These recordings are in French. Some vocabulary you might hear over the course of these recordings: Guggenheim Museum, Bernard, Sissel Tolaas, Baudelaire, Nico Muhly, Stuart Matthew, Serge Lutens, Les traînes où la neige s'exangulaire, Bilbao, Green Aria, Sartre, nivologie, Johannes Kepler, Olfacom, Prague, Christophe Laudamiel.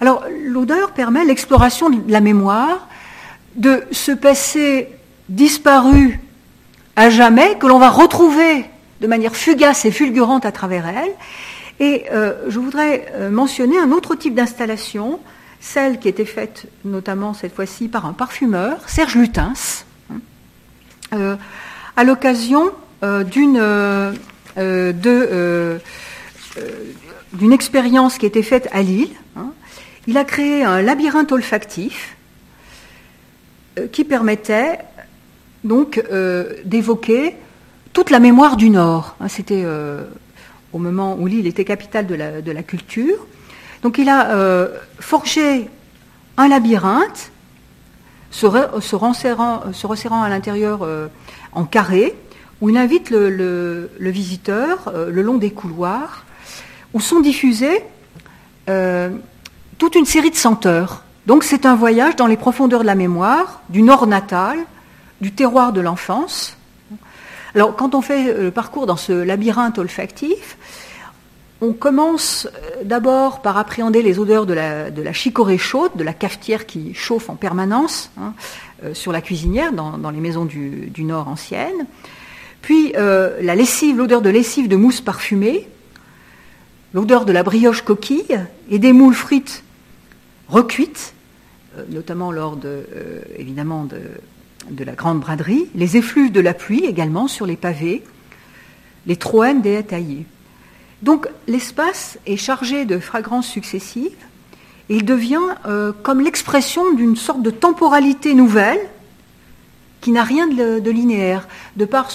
Alors, l'odeur permet l'exploration de la mémoire, de ce passé disparu à jamais, que l'on va retrouver de manière fugace et fulgurante à travers elle. Et je voudrais mentionner un autre type d'installation, celle qui était faite notamment cette fois-ci par un parfumeur, Serge Lutens, à l'occasion d'une expérience qui était faite à Lille. Il a créé un labyrinthe olfactif qui permettait donc d'évoquer toute la mémoire du Nord. C'était au moment où Lille était capitale de la culture. Donc il a forgé un labyrinthe, se resserrant à l'intérieur en carré, où il invite le visiteur le long des couloirs, où sont diffusées toute une série de senteurs. Donc c'est un voyage dans les profondeurs de la mémoire, du Nord natal, du terroir de l'enfance. Alors quand on fait le parcours dans ce labyrinthe olfactif, on commence d'abord par appréhender les odeurs de la chicorée chaude, de la cafetière qui chauffe en permanence sur la cuisinière, dans les maisons du Nord ancienne. Puis la lessive, l'odeur de lessive de mousse parfumée, l'odeur de la brioche coquille et des moules frites recuites, notamment lors évidemment de la grande braderie, les effluves de la pluie également sur les pavés, les troènes des haies taillées. Donc l'espace est chargé de fragrances successives et il devient comme l'expression d'une sorte de temporalité nouvelle qui n'a rien de linéaire. De par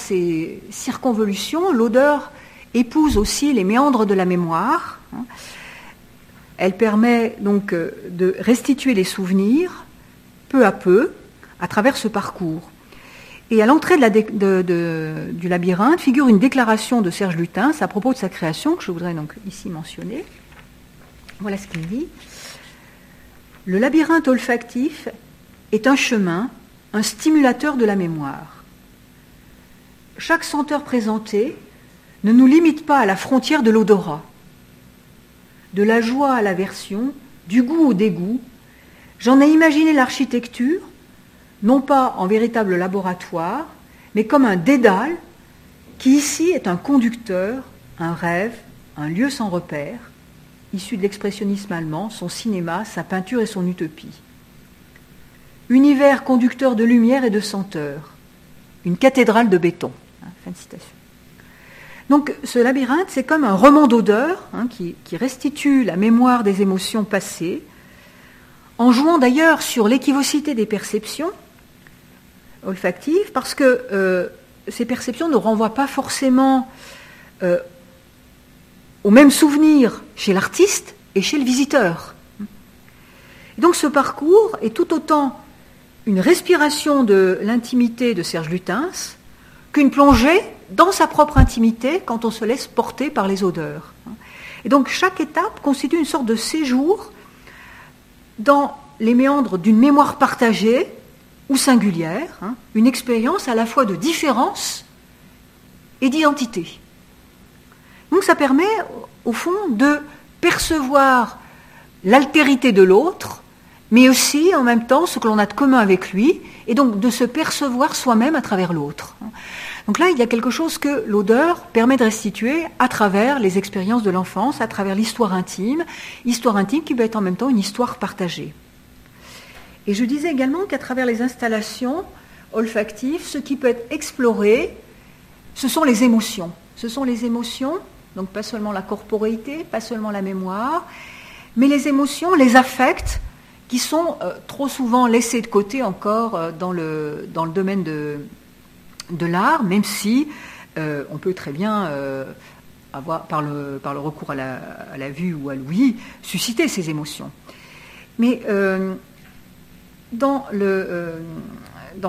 ses circonvolutions, l'odeur épouse aussi les méandres de la mémoire. Elle permet donc de restituer les souvenirs peu à peu à travers ce parcours. Et à l'entrée du labyrinthe figure une déclaration de Serge Lutens à propos de sa création, que je voudrais donc ici mentionner. Voilà ce qu'il dit. « Le labyrinthe olfactif est un chemin, un stimulateur de la mémoire. Chaque senteur présentée ne nous limite pas à la frontière de l'odorat. De la joie à l'aversion, du goût au dégoût, j'en ai imaginé l'architecture, non pas en véritable laboratoire, mais comme un dédale qui ici est un conducteur, un rêve, un lieu sans repère, issu de l'expressionnisme allemand, son cinéma, sa peinture et son utopie. Univers conducteur de lumière et de senteur, une cathédrale de béton. » Fin de citation. Donc ce labyrinthe, c'est comme un roman d'odeur qui restitue la mémoire des émotions passées, en jouant d'ailleurs sur l'équivocité des perceptions olfactives, parce que ces perceptions ne renvoient pas forcément aux mêmes souvenirs chez l'artiste et chez le visiteur. Et donc ce parcours est tout autant une respiration de l'intimité de Serge Lutens qu'une plongée dans sa propre intimité quand on se laisse porter par les odeurs. Et donc chaque étape constitue une sorte de séjour dans les méandres d'une mémoire partagée ou singulière, une expérience à la fois de différence et d'identité. Donc ça permet, au fond, de percevoir l'altérité de l'autre, mais aussi, en même temps, ce que l'on a de commun avec lui, et donc de se percevoir soi-même à travers l'autre. Donc là, il y a quelque chose que l'odeur permet de restituer à travers les expériences de l'enfance, à travers l'histoire intime qui peut être en même temps une histoire partagée. Et je disais également qu'à travers les installations olfactives, ce qui peut être exploré, ce sont les émotions. Ce sont les émotions, donc pas seulement la corporéité, pas seulement la mémoire, mais les émotions, les affects, qui sont trop souvent laissés de côté encore dans le domaine de l'art, même si on peut très bien, avoir, par le recours à la vue ou à l'ouïe, susciter ces émotions. Mais dans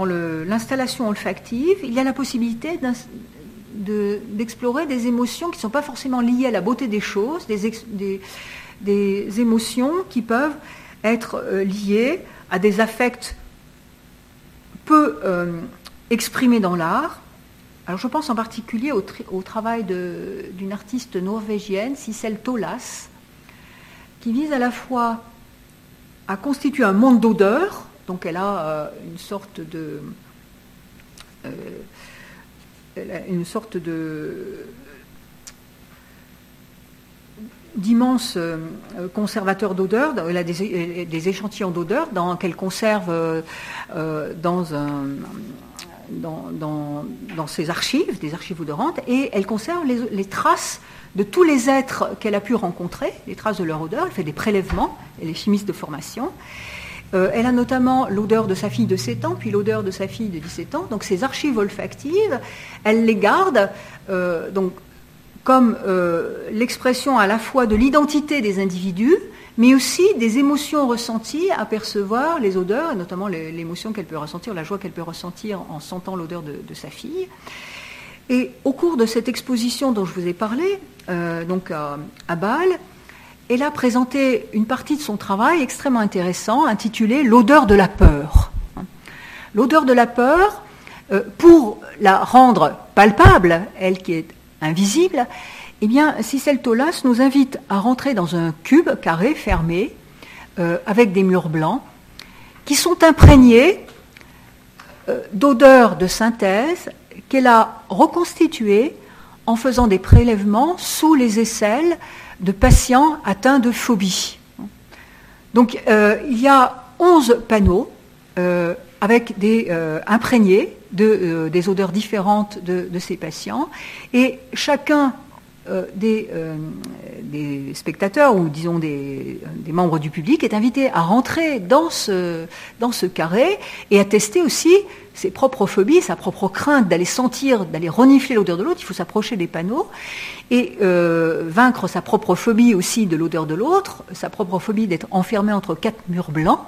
l'installation olfactive, il y a la possibilité d'explorer des émotions qui ne sont pas forcément liées à la beauté des choses, des émotions qui peuvent être liées à des affects peu exprimés dans l'art. Alors je pense en particulier au travail d'une artiste norvégienne, Sissel Tolaas, qui vise à la fois à constituer un monde d'odeurs, donc elle a une sorte de d'immenses conservateurs d'odeurs, elle a des échantillons d'odeurs qu'elle conserve dans ses archives, des archives odorantes, et elle conserve les traces de tous les êtres qu'elle a pu rencontrer, les traces de leur odeur. Elle fait des prélèvements, elle est chimiste de formation. Elle a notamment l'odeur de sa fille de 7 ans, puis l'odeur de sa fille de 17 ans. Donc ces archives olfactives, elle les garde comme l'expression à la fois de l'identité des individus, mais aussi des émotions ressenties à percevoir les odeurs, et notamment l'émotion qu'elle peut ressentir, la joie qu'elle peut ressentir en sentant l'odeur de sa fille. Et au cours de cette exposition dont je vous ai parlé, donc à Bâle, elle a présenté une partie de son travail extrêmement intéressant, intitulée « L'odeur de la peur ». L'odeur de la peur, pour la rendre palpable, elle qui est invisible, eh bien, Sissel Tolaas nous invite à rentrer dans un cube carré, fermé, avec des murs blancs, qui sont imprégnés d'odeurs de synthèse qu'elle a reconstituées en faisant des prélèvements sous les aisselles de patients atteints de phobie. Donc, il y a 11 panneaux avec des imprégnés des odeurs différentes de ces patients, et chacun des spectateurs, ou disons des membres du public, est invité à rentrer dans ce carré et à tester aussi ses propres phobies, sa propre crainte d'aller sentir, d'aller renifler l'odeur de l'autre. Il faut s'approcher des panneaux et vaincre sa propre phobie aussi de l'odeur de l'autre, sa propre phobie d'être enfermé entre 4 murs blancs.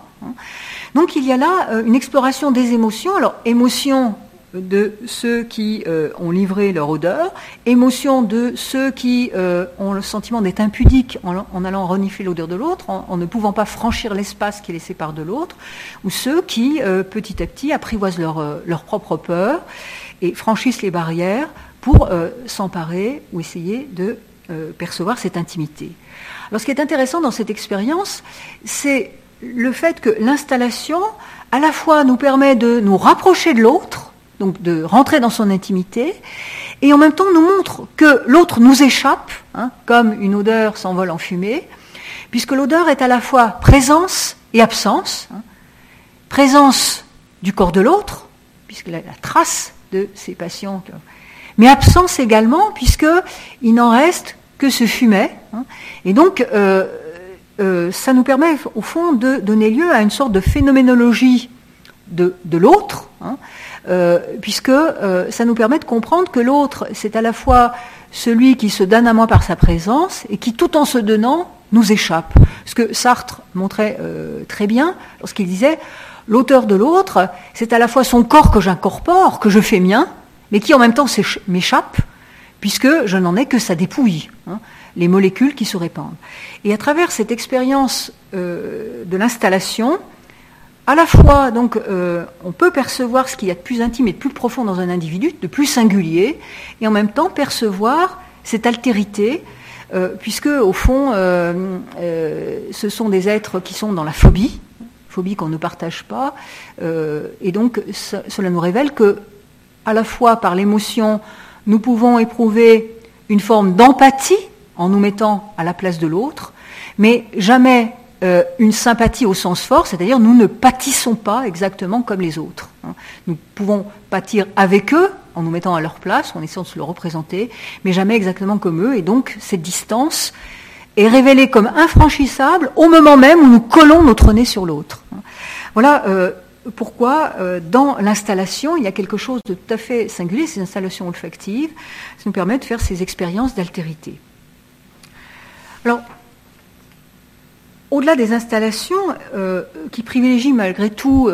Donc il y a là une exploration des émotions, alors émotions de ceux qui ont livré leur odeur, émotion de ceux qui ont le sentiment d'être impudiques en allant renifler l'odeur de l'autre, en ne pouvant pas franchir l'espace qui les sépare de l'autre, ou ceux qui, petit à petit, apprivoisent leur propre peur et franchissent les barrières pour s'emparer ou essayer de percevoir cette intimité. Alors ce qui est intéressant dans cette expérience, c'est le fait que l'installation, à la fois, nous permet de nous rapprocher de l'autre, donc de rentrer dans son intimité, et en même temps nous montre que l'autre nous échappe, comme une odeur s'envole en fumée, puisque l'odeur est à la fois présence et absence, présence du corps de l'autre, puisque la trace de ces patients, mais absence également, puisqu'il n'en reste que ce fumet, et donc ça nous permet au fond de donner lieu à une sorte de phénoménologie de l'autre, puisque ça nous permet de comprendre que l'autre, c'est à la fois celui qui se donne à moi par sa présence et qui, tout en se donnant, nous échappe. Ce que Sartre montrait très bien lorsqu'il disait « l'auteur de l'autre, c'est à la fois son corps que j'incorpore, que je fais mien, mais qui en même temps m'échappe, puisque je n'en ai que sa dépouille, les molécules qui se répandent ». Et à travers cette expérience de l'installation, à la fois, donc, on peut percevoir ce qu'il y a de plus intime et de plus profond dans un individu, de plus singulier, et en même temps percevoir cette altérité, puisque, au fond, ce sont des êtres qui sont dans la phobie qu'on ne partage pas, et donc cela nous révèle que, à la fois par l'émotion, nous pouvons éprouver une forme d'empathie en nous mettant à la place de l'autre, mais jamais une sympathie au sens fort, c'est-à-dire nous ne pâtissons pas exactement comme les autres. Nous pouvons pâtir avec eux, en nous mettant à leur place, en essayant de se le représenter, mais jamais exactement comme eux, et donc cette distance est révélée comme infranchissable au moment même où nous collons notre nez sur l'autre. Voilà pourquoi dans l'installation, il y a quelque chose de tout à fait singulier, ces installations olfactives, ça nous permet de faire ces expériences d'altérité. Alors, au-delà des installations qui privilégient malgré tout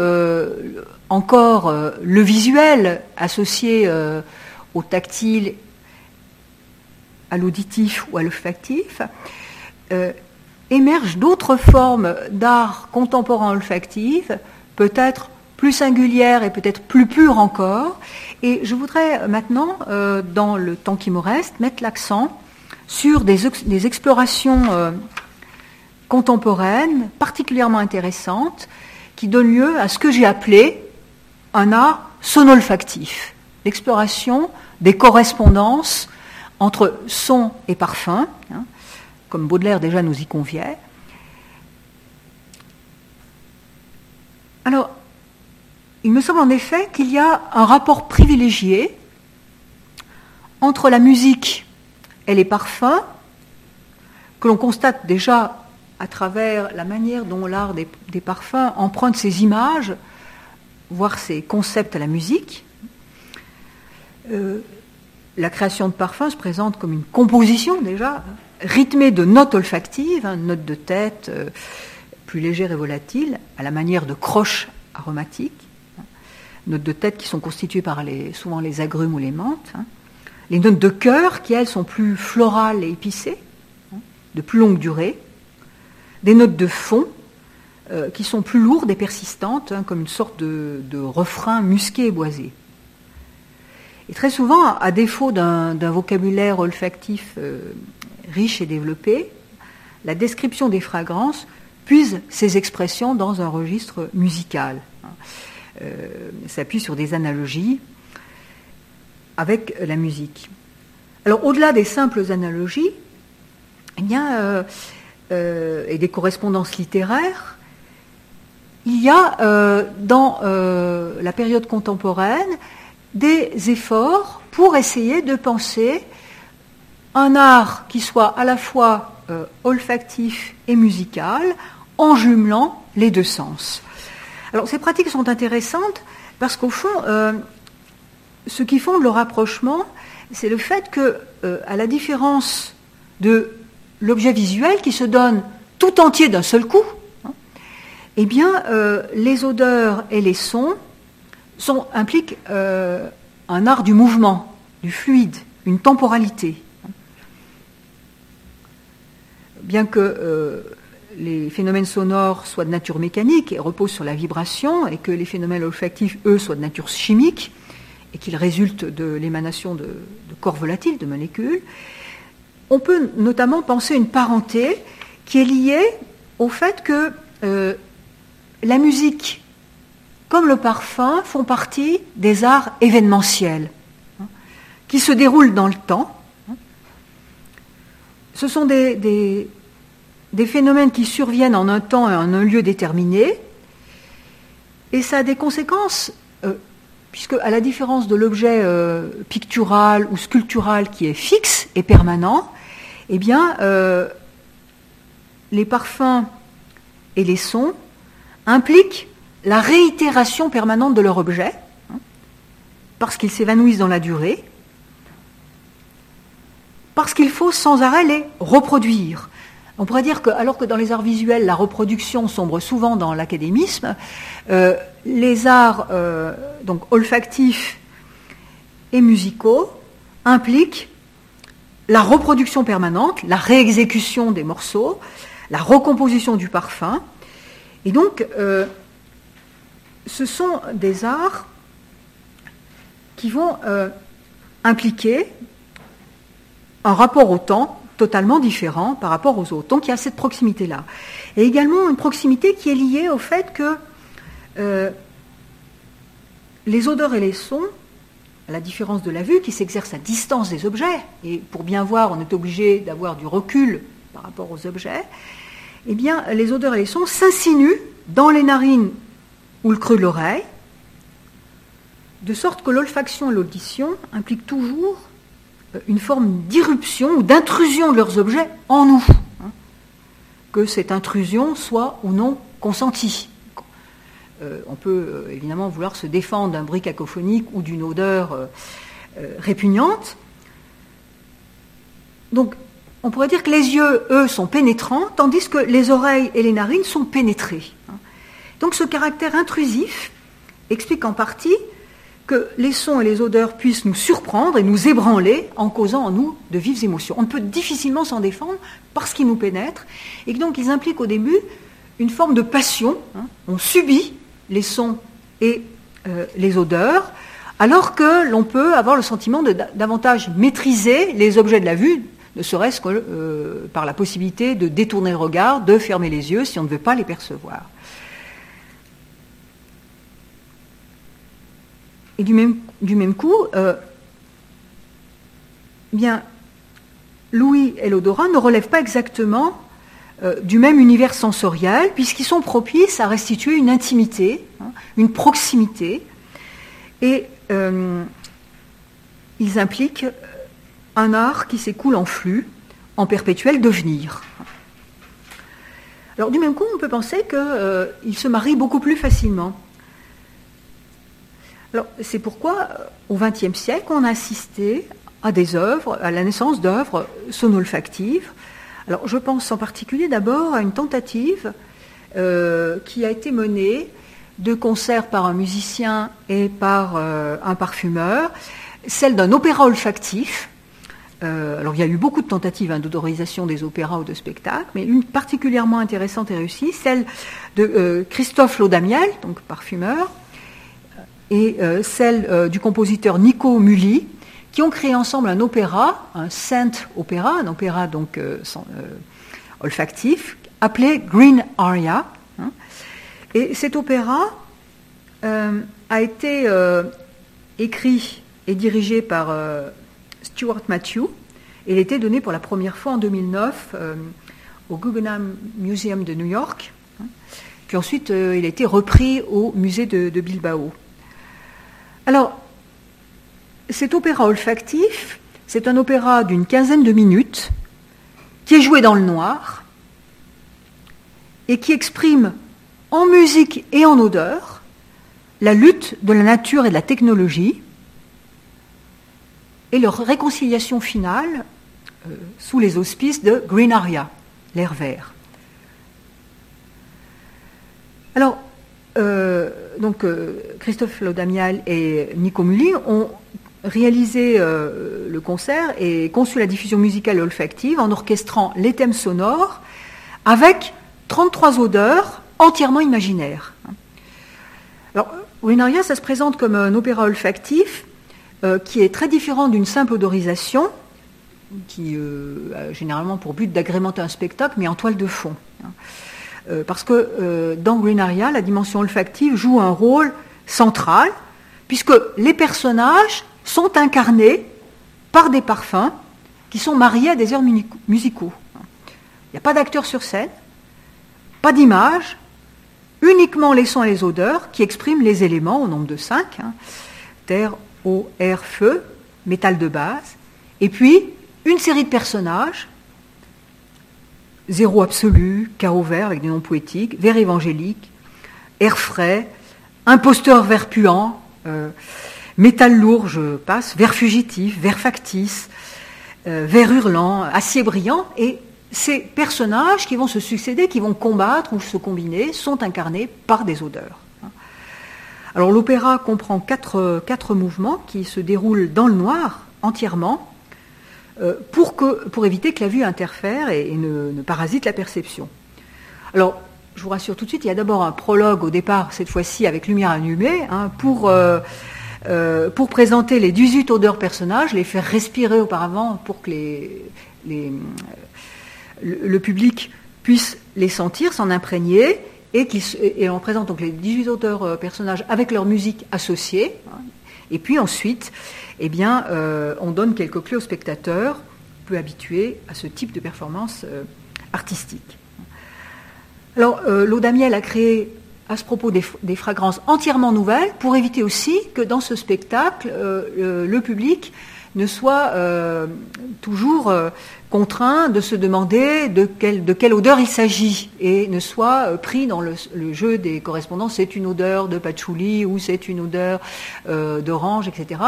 encore le visuel associé au tactile, à l'auditif ou à l'olfactif, émergent d'autres formes d'art contemporain olfactif, peut-être plus singulières et peut-être plus pures encore. Et je voudrais maintenant, dans le temps qui me reste, mettre l'accent sur des explorations contemporaine, particulièrement intéressante, qui donne lieu à ce que j'ai appelé un art sonolfactif, l'exploration des correspondances entre son et parfum, hein, comme Baudelaire déjà nous y conviait. Alors, il me semble en effet qu'il y a un rapport privilégié entre la musique et les parfums, que l'on constate déjà à travers la manière dont l'art des parfums emprunte ses images, voire ses concepts à la musique. La création de parfums se présente comme une composition déjà, rythmée de notes olfactives, hein, notes de tête plus légères et volatiles, à la manière de croches aromatiques, hein, notes de tête qui sont constituées par souvent les agrumes ou les menthes, hein, les notes de cœur qui, elles, sont plus florales et épicées, hein, de plus longue durée, des notes de fond qui sont plus lourdes et persistantes, hein, comme une sorte de refrain musqué et boisé. Et très souvent, à défaut d'un vocabulaire olfactif riche et développé, la description des fragrances puise ses expressions dans un registre musical, s'appuie sur des analogies avec la musique. Alors, au-delà des simples analogies, il y a, et des correspondances littéraires, il y a dans la période contemporaine des efforts pour essayer de penser un art qui soit à la fois olfactif et musical, en jumelant les deux sens. Alors, ces pratiques sont intéressantes parce qu'au fond, ce qui fonde le rapprochement, c'est le fait que, à la différence de l'objet visuel qui se donne tout entier d'un seul coup, hein, eh bien, les odeurs et les sons impliquent un art du mouvement, du fluide, une temporalité. Bien que les phénomènes sonores soient de nature mécanique et reposent sur la vibration, et que les phénomènes olfactifs, eux, soient de nature chimique, et qu'ils résultent de l'émanation de corps volatiles, de molécules, on peut notamment penser une parenté qui est liée au fait que la musique, comme le parfum, font partie des arts événementiels, hein, qui se déroulent dans le temps. Ce sont des phénomènes qui surviennent en un temps et en un lieu déterminé, et ça a des conséquences, puisque à la différence de l'objet pictural ou sculptural qui est fixe et permanent, eh bien, les parfums et les sons impliquent la réitération permanente de leur objet, hein, parce qu'ils s'évanouissent dans la durée, parce qu'il faut sans arrêt les reproduire. On pourrait dire que, alors que dans les arts visuels, la reproduction sombre souvent dans l'académisme, les arts donc olfactifs et musicaux impliquent la reproduction permanente, la réexécution des morceaux, la recomposition du parfum. Et donc, ce sont des arts qui vont impliquer un rapport au temps totalement différent par rapport aux autres. Donc il y a cette proximité-là. Et également une proximité qui est liée au fait que les odeurs et les sons, à la différence de la vue qui s'exerce à distance des objets, et pour bien voir, on est obligé d'avoir du recul par rapport aux objets, eh bien les odeurs et les sons s'insinuent dans les narines ou le creux de l'oreille, de sorte que l'olfaction et l'audition impliquent toujours une forme d'irruption ou d'intrusion de leurs objets en nous, hein, que cette intrusion soit ou non consentie. On peut évidemment vouloir se défendre d'un bruit cacophonique ou d'une odeur répugnante. Donc, on pourrait dire que les yeux, eux, sont pénétrants, tandis que les oreilles et les narines sont pénétrées. Hein. Donc, ce caractère intrusif explique en partie que les sons et les odeurs puissent nous surprendre et nous ébranler en causant en nous de vives émotions. On peut difficilement s'en défendre parce qu'ils nous pénètrent et donc ils impliquent au début une forme de passion. On subit les sons et les odeurs alors que l'on peut avoir le sentiment de davantage maîtriser les objets de la vue ne serait-ce que par la possibilité de détourner le regard, de fermer les yeux si on ne veut pas les percevoir. Et du même coup, bien, l'ouïe et l'odorat ne relèvent pas exactement du même univers sensoriel, puisqu'ils sont propices à restituer une intimité, hein, une proximité, et ils impliquent un art qui s'écoule en flux, en perpétuel devenir. Alors du même coup, on peut penser qu'ils se marient beaucoup plus facilement. Alors, c'est pourquoi, au XXe siècle, on a assisté à des œuvres, à la naissance d'œuvres sonolfactives. Alors, je pense en particulier d'abord à une tentative qui a été menée de concert par un musicien et par un parfumeur, celle d'un opéra olfactif. Alors, il y a eu beaucoup de tentatives d'autorisation des opéras ou de spectacles, mais une particulièrement intéressante et réussie, celle de Christophe Laudamiel, donc parfumeur, et celle du compositeur Nico Muhly, qui ont créé ensemble un opéra, un saint-opéra, un opéra donc olfactif, appelé Green Aria. Hein. Et cet opéra a été écrit et dirigé par Stuart Matthew, et il a été donné pour la première fois en 2009 au Guggenheim Museum de New York, hein. Puis ensuite il a été repris au musée de Bilbao. Alors, cet opéra olfactif, c'est un opéra d'une 15aine de minutes qui est joué dans le noir et qui exprime en musique et en odeur la lutte de la nature et de la technologie et leur réconciliation finale sous les auspices de Green Aria, l'air vert. Alors, donc Christophe Laudamiel et Nico Muhly ont réalisé le concert et conçu la diffusion musicale olfactive en orchestrant les thèmes sonores avec 33 odeurs entièrement imaginaires. Alors, Green Aria, ça se présente comme un opéra olfactif qui est très différent d'une simple odorisation qui a généralement pour but d'agrémenter un spectacle, mais en toile de fond. Parce que dans Green Aria, la dimension olfactive joue un rôle central, puisque les personnages sont incarnés par des parfums qui sont mariés à des airs musicaux. Il n'y a pas d'acteurs sur scène, pas d'image, uniquement les sons et les odeurs qui expriment les éléments au nombre de 5, hein, terre, eau, air, feu, métal de base, et puis une série de personnages, zéro absolu, chaos vert avec des noms poétiques, vert évangélique, air frais, imposteur vert puant, métal lourd, je passe, vert fugitif, vert factice, vert hurlant, acier brillant. Et ces personnages qui vont se succéder, qui vont combattre ou se combiner, sont incarnés par des odeurs. Alors l'opéra comprend quatre mouvements qui se déroulent dans le noir entièrement, pour éviter que la vue interfère et ne parasite la perception. Alors, je vous rassure tout de suite, il y a d'abord un prologue au départ, cette fois-ci avec lumière allumée, hein, pour présenter les 18 odeurs personnages, les faire respirer auparavant pour que le public puisse les sentir, s'en imprégner, et on présente donc les 18 odeurs personnages avec leur musique associée, hein, et puis ensuite... Eh bien, on donne quelques clés aux spectateurs peu habitués à ce type de performance artistique. Alors, Laudamiel a créé à ce propos des fragrances entièrement nouvelles pour éviter aussi que dans ce spectacle, le public ne soit toujours contraint de se demander de quelle odeur il s'agit et ne soit pris dans le jeu des correspondances. C'est une odeur de patchouli ou c'est une odeur d'orange, etc.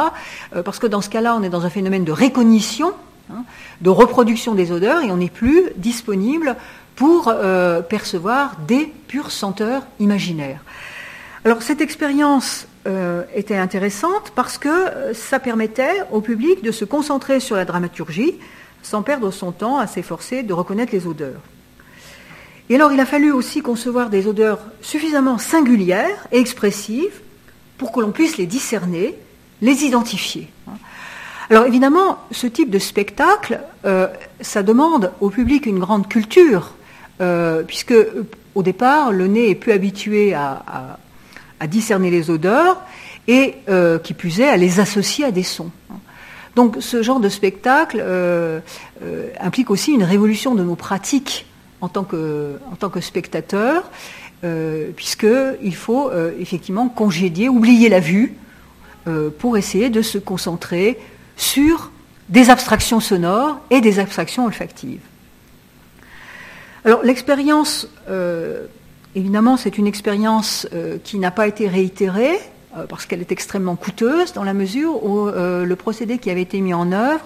Parce que dans ce cas-là, on est dans un phénomène de récognition, hein, de reproduction des odeurs et on n'est plus disponible pour percevoir des pures senteurs imaginaires. Alors cette expérience était intéressante parce que ça permettait au public de se concentrer sur la dramaturgie sans perdre son temps à s'efforcer de reconnaître les odeurs. Et alors il a fallu aussi concevoir des odeurs suffisamment singulières et expressives pour que l'on puisse les discerner, les identifier. Alors évidemment, ce type de spectacle, ça demande au public une grande culture, puisque au départ, le nez est peu habitué à discerner les odeurs et, qui plus est, à les associer à des sons. Donc ce genre de spectacle implique aussi une révolution de nos pratiques en tant que spectateurs, puisqu'il faut effectivement congédier, oublier la vue, pour essayer de se concentrer sur des abstractions sonores et des abstractions olfactives. Alors l'expérience, évidemment, c'est une expérience qui n'a pas été réitérée, parce qu'elle est extrêmement coûteuse, dans la mesure où le procédé qui avait été mis en œuvre,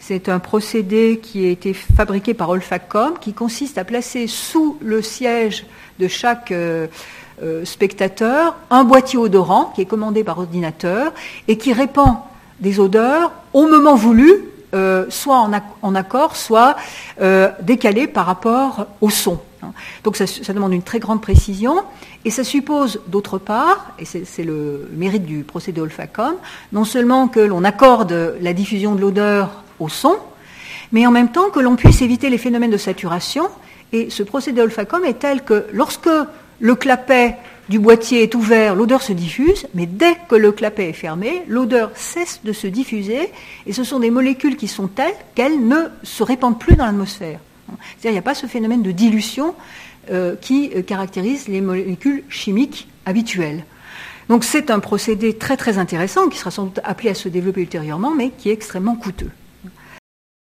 c'est un procédé qui a été fabriqué par Olfacom, qui consiste à placer sous le siège de chaque spectateur un boîtier odorant qui est commandé par ordinateur et qui répand des odeurs au moment voulu, soit en accord, soit décalé par rapport au son. Donc ça demande une très grande précision et ça suppose d'autre part, et c'est le mérite du procédé Olfacom, non seulement que l'on accorde la diffusion de l'odeur au son, mais en même temps que l'on puisse éviter les phénomènes de saturation. Et ce procédé Olfacom est tel que lorsque le clapet du boîtier est ouvert, l'odeur se diffuse, mais dès que le clapet est fermé, l'odeur cesse de se diffuser, et ce sont des molécules qui sont telles qu'elles ne se répandent plus dans l'atmosphère. C'est-à-dire qu'il n'y a pas ce phénomène de dilution qui caractérise les molécules chimiques habituelles. Donc c'est un procédé très très intéressant, qui sera sans doute appelé à se développer ultérieurement, mais qui est extrêmement coûteux.